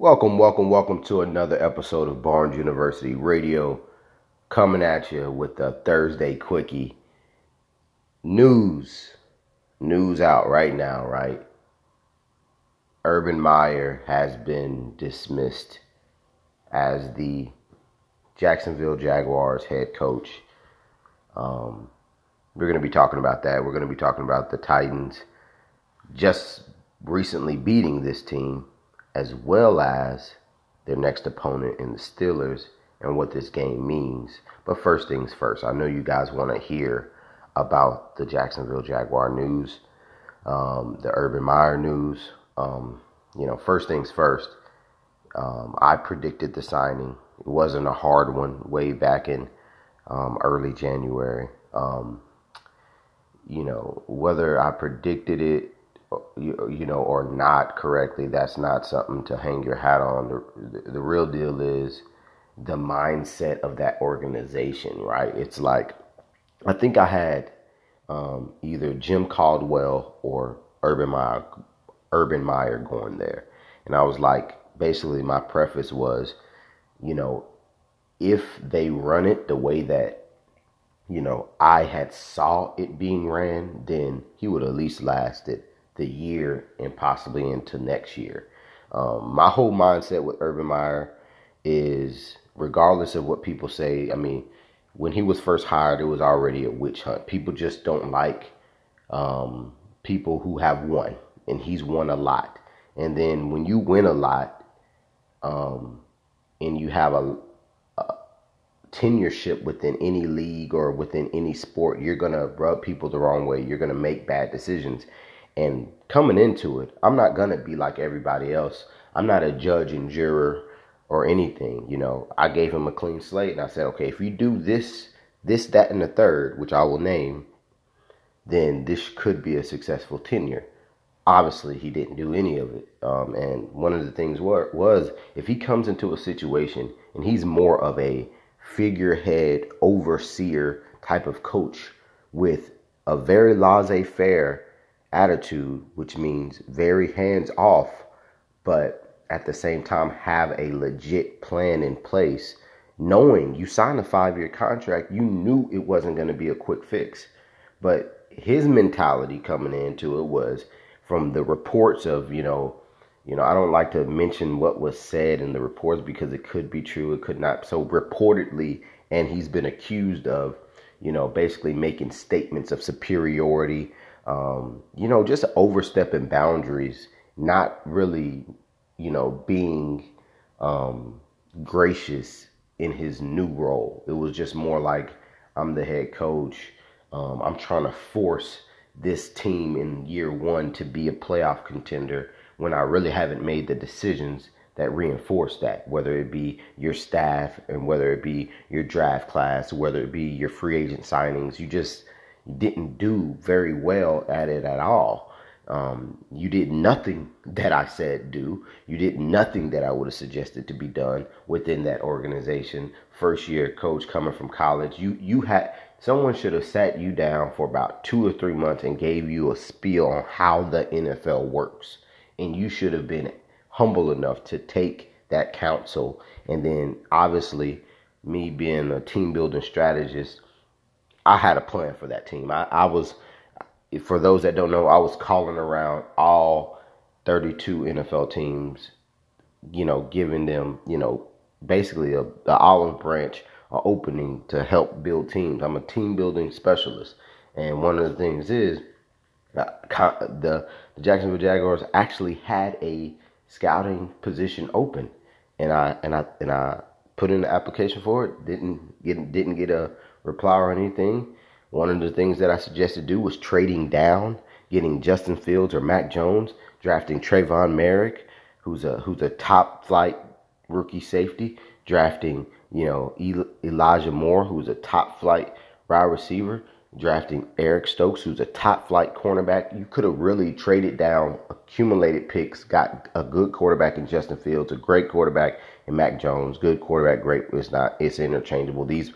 Welcome to another episode of Barnes University Radio, coming at you with a Thursday quickie. News out right now, right? Urban Meyer has been dismissed as the Jacksonville Jaguars head coach. We're going to be talking about that. We're going to be talking about the Titans just recently beating this team, as well as their next opponent in the Steelers and what this game means. But first things first, I know you guys want to hear about the Jacksonville Jaguar news, the Urban Meyer news. First things first, I predicted the signing. It wasn't a hard one way back in early January. Whether I predicted it, or not correctly, that's not something to hang your hat on. The real deal is the mindset of that organization, right? It's like, I think I had either Jim Caldwell or Urban Meyer going there. And I was like, basically my preface was, if they run it the way that, I had saw it being ran, then he would at least last it the year and possibly into next year. My whole mindset with Urban Meyer is, regardless of what people say, when he was first hired, it was already a witch hunt. People just don't like people who have won, and he's won a lot. And then when you win a lot, and you have a tenureship within any league or within any sport, you're going to rub people the wrong way. You're going to make bad decisions. And coming into it, I'm not going to be like everybody else. I'm not a judge and juror or anything. I gave him a clean slate and I said, okay, if you do this, that, and the third, which I will name, then this could be a successful tenure. Obviously, he didn't do any of it. And one of the things was, if he comes into a situation and he's more of a figurehead, overseer type of coach with a very laissez-faire attitude, which means very hands off, but at the same time have a legit plan in place, knowing you signed a 5-year contract, you knew it wasn't going to be a quick fix. But his mentality coming into it was, from the reports of, I don't like to mention what was said in the reports because it could be true, it could not. So reportedly, and he's been accused of, basically making statements of superiority, just overstepping boundaries, not really, being gracious in his new role. It was just more like, I'm the head coach. I'm trying to force this team in year one to be a playoff contender when I really haven't made the decisions that reinforce that, whether it be your staff and whether it be your draft class, whether it be your free agent signings. You just didn't do very well at it at all. You did nothing that I said do. You did nothing that I would have suggested to be done within that organization. First year coach coming from college, you had someone should have sat you down for about 2 or 3 months and gave you a spiel on how the NFL works, and you should have been humble enough to take that counsel. And then obviously, me being a team building strategist, I had a plan for that team. I was, for those that don't know, I was calling around all 32 NFL teams, giving them, basically a olive branch, an opening to help build teams. I'm a team building specialist. And one of the things is the Jacksonville Jaguars actually had a scouting position open. And I put in the application for it, didn't get a reply or anything. One of the things that I suggested do was trading down, getting Justin Fields or Mac Jones, drafting Trayvon Merrick, who's a top flight rookie safety, drafting Elijah Moore, who's a top flight wide receiver, drafting Eric Stokes, who's a top flight cornerback. You could have really traded down, accumulated picks, got a good quarterback in Justin Fields, a great quarterback in Mac Jones, good quarterback, great. It's interchangeable. These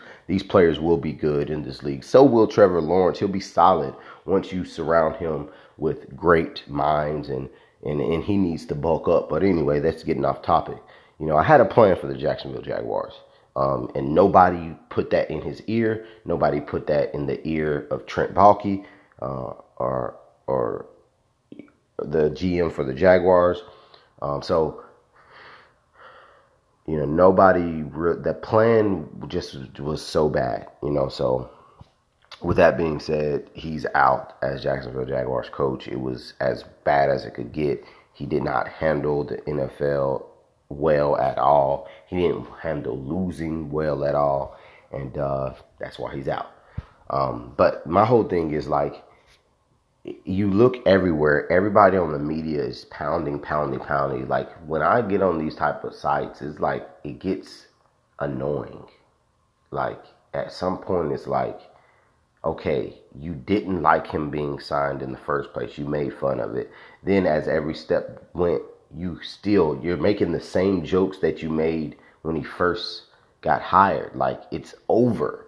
players will be good in this league. So will Trevor Lawrence. He'll be solid once you surround him with great minds and and he needs to bulk up. But anyway, that's getting off topic. You know, I had a plan for the Jacksonville Jaguars, and nobody put that in his ear. Nobody put that in the ear of Trent Baalke, or the GM for the Jaguars. So, you know, that plan just was so bad, you know. So with that being said, he's out as Jacksonville Jaguars coach. It was as bad as it could get. He did not handle the NFL well at all. He didn't handle losing well at all. And that's why he's out. But my whole thing is, like, you look everywhere. Everybody on the media is pounding. Like, when I get on these type of sites, it's like it gets annoying. Like, at some point, it's like, okay, you didn't like him being signed in the first place. You made fun of it. Then as every step went, you're making the same jokes that you made when he first got hired. Like, it's over.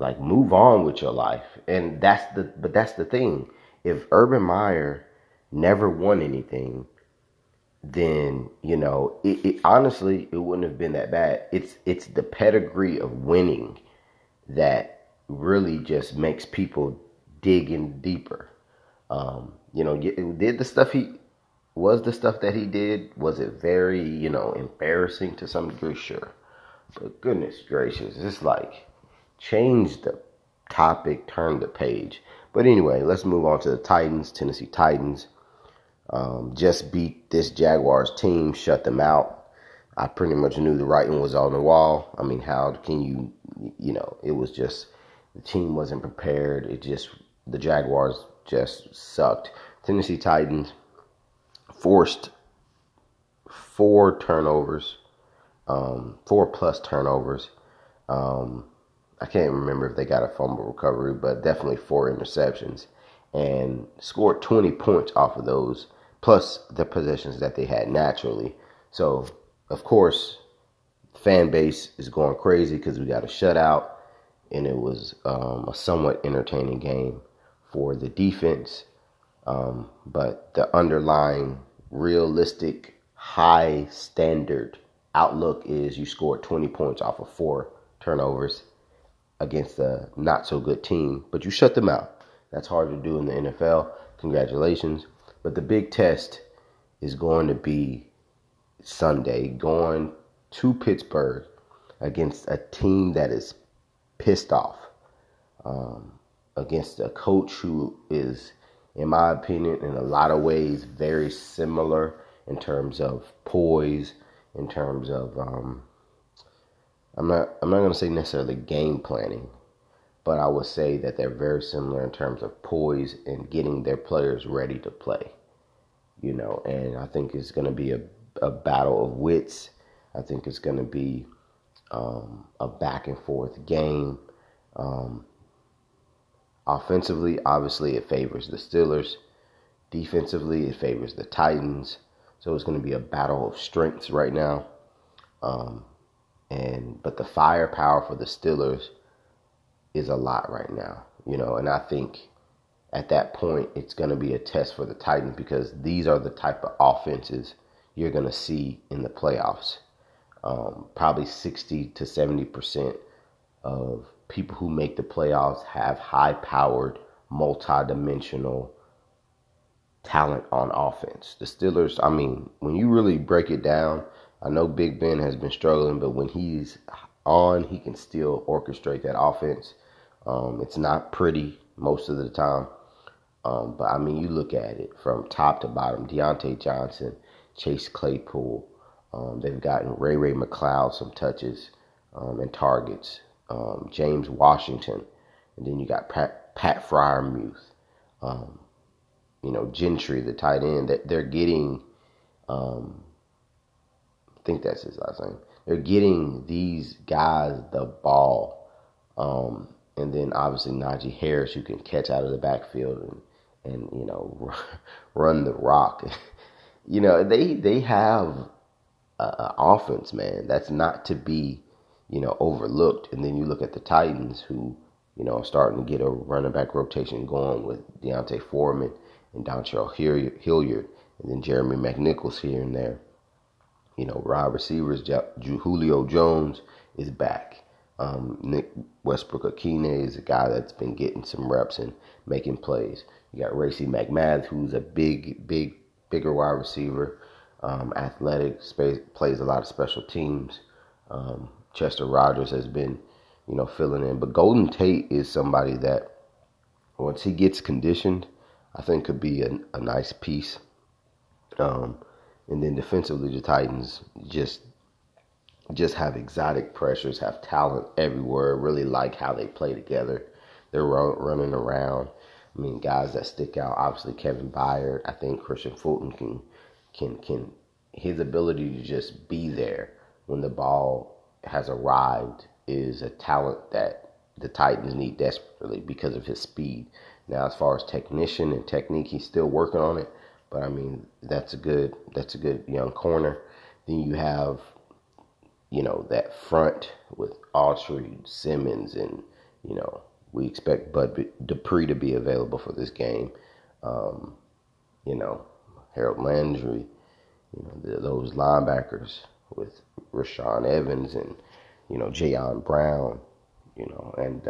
Like, move on with your life. And that's the thing. If Urban Meyer never won anything, then, you know, it honestly, it wouldn't have been that bad. It's the pedigree of winning that really just makes people dig in deeper. You know, the stuff that he did, was it very, you know, embarrassing to some degree? Sure. But goodness gracious, it's like, change the topic, turn the page. But anyway, let's move on to the Tennessee Titans. Just beat this Jaguars team, shut them out. I pretty much knew the writing was on the wall. I mean, how can you know, it was just, the team wasn't prepared. The Jaguars just sucked. Tennessee Titans forced 4 turnovers, 4+ turnovers. I can't remember if they got a fumble recovery, but definitely 4 interceptions, and scored 20 points off of those, plus the possessions that they had naturally. So, of course, fan base is going crazy because we got a shutout. And it was a somewhat entertaining game for the defense. But the underlying realistic high standard outlook is you scored 20 points off of 4 turnovers against a not so good team, but you shut them out. That's hard to do in the NFL. Congratulations. But the big test is going to be Sunday, going to Pittsburgh against a team that is pissed off, against a coach who is, in my opinion, in a lot of ways, very similar in terms of poise, in terms of, I'm not going to say necessarily game planning, but I would say that they're very similar in terms of poise and getting their players ready to play, you know. And I think it's going to be a battle of wits. I think it's going to be a back and forth game. Offensively, obviously, it favors the Steelers. Defensively, it favors the Titans. So it's going to be a battle of strengths right now. But the firepower for the Steelers is a lot right now, you know. And I think at that point, it's going to be a test for the Titans, because these are the type of offenses you're going to see in the playoffs. Probably 60 to 70% of people who make the playoffs have high-powered, multi-dimensional talent on offense. The Steelers, I mean, when you really break it down, I know Big Ben has been struggling, but when he's on, he can still orchestrate that offense. It's not pretty most of the time, but I mean, you look at it from top to bottom. Diontae Johnson, Chase Claypool. They've gotten Ray-Ray McCloud some touches and targets. James Washington. And then you got Pat Freiermuth. You know, Gentry, the tight end. They're getting, I think that's his last name. They're getting these guys the ball. And then, obviously, Najee Harris, who can catch out of the backfield and you know, run the rock. You know, they have offense, man, that's not to be, you know, overlooked. And then you look at the Titans, who, you know, are starting to get a running back rotation going with Deontay Foreman and Dontrell Hilliard. and then Jeremy McNichols here and there. You know, wide receivers, Julio Jones is back. Nick Westbrook-Ikhine is a guy that's been getting some reps and making plays. You got Racy McMath, who's a bigger wide receiver, athletic, plays a lot of special teams. Chester Rogers has been, filling in. But Golden Tate is somebody that, once he gets conditioned, I think could be a nice piece. And then defensively, the Titans just have exotic pressures, have talent everywhere. Really like how they play together. They're running around. I mean, guys that stick out, obviously Kevin Byard. I think Christian Fulton can his ability to just be there when the ball has arrived is a talent that the Titans need desperately because of his speed. Now, as far as technician and technique, he's still working on it. But I mean, that's a good young corner. Then you have, that front with Autry Simmons, and we expect Bud Dupree to be available for this game. Harold Landry, those linebackers with Rashawn Evans and Jayon Brown, and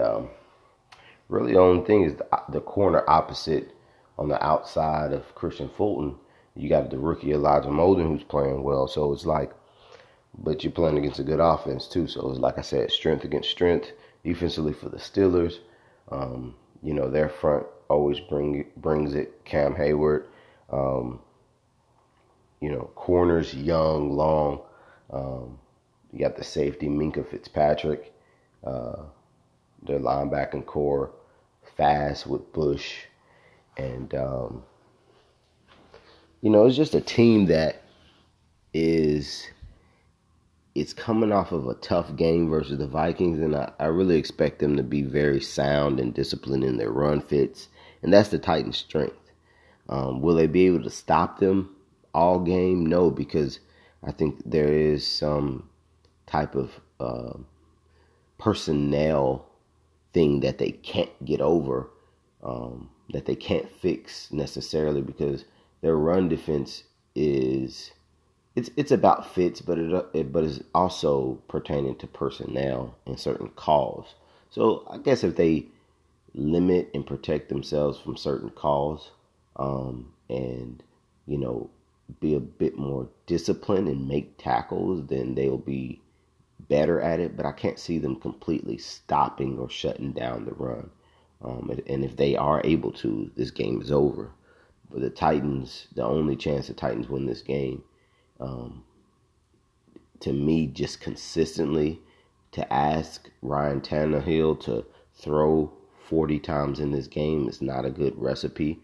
really the only thing is the corner opposite. On the outside of Christian Fulton, you got the rookie Elijah Moore, who's playing well. So it's like, but you're playing against a good offense too. So it's like I said, strength against strength defensively for the Steelers. Their front always brings it. Cam Hayward, corners young, long. You got the safety Minkah Fitzpatrick. Their linebacking core fast with Bush. And, it's just a team that it's coming off of a tough game versus the Vikings. And I really expect them to be very sound and disciplined in their run fits. And that's the Titans' strength. Will they be able to stop them all game? No, because I think there is some type of personnel thing that they can't get over. That they can't fix necessarily, because their run defense is it's about fits, but it's also pertaining to personnel and certain calls. So I guess if they limit and protect themselves from certain calls, and be a bit more disciplined and make tackles, then they'll be better at it. But I can't see them completely stopping or shutting down the run. And if they are able to, this game is over. But the only chance the Titans win this game, to me, just consistently to ask Ryan Tannehill to throw 40 times in this game is not a good recipe.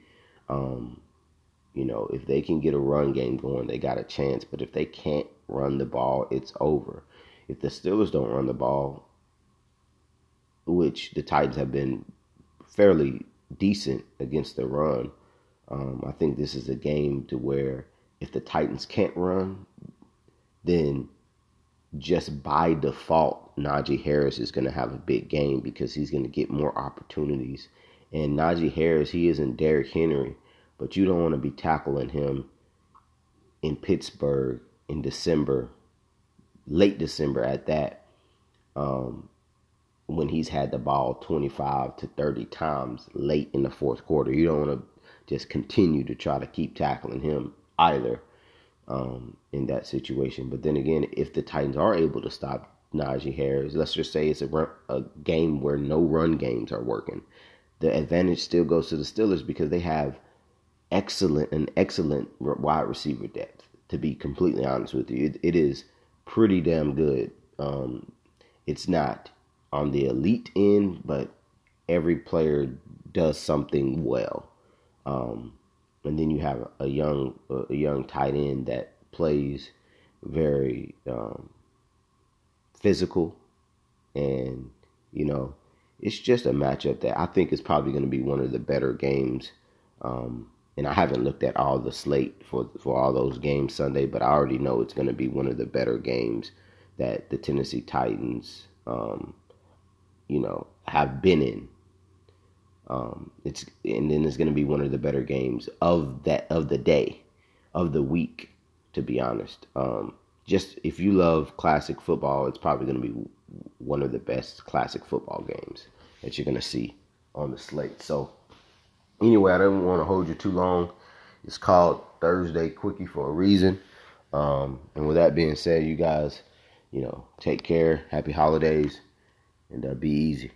If they can get a run game going, they got a chance. But if they can't run the ball, it's over. If the Steelers don't run the ball, which the Titans have been fairly decent against the run. I think this is a game to where if the Titans can't run, then just by default, Najee Harris is going to have a big game because he's going to get more opportunities. And Najee Harris, he isn't Derrick Henry, but you don't want to be tackling him in Pittsburgh in December, late December at that, when he's had the ball 25 to 30 times late in the fourth quarter. You don't want to just continue to try to keep tackling him either in that situation. But then again, if the Titans are able to stop Najee Harris, let's just say it's a game where no run games are working, the advantage still goes to the Steelers because they have excellent wide receiver depth, to be completely honest with you. It is pretty damn good. It's not on the elite end, but every player does something well. And then you have a young tight end that plays very physical, and it's just a matchup that I think is probably going to be one of the better games. And I haven't looked at all the slate for all those games Sunday, but I already know it's going to be one of the better games that the Tennessee Titans have been in. It's going to be one of the better games of the day. of the week, to be honest. Just if you love classic football, it's probably going to be one of the best classic football games that you're going to see on the slate. So anyway, I don't want to hold you too long. It's called Thursday Quickie for a reason. And with that being said, you guys, take care. Happy holidays. And be easy.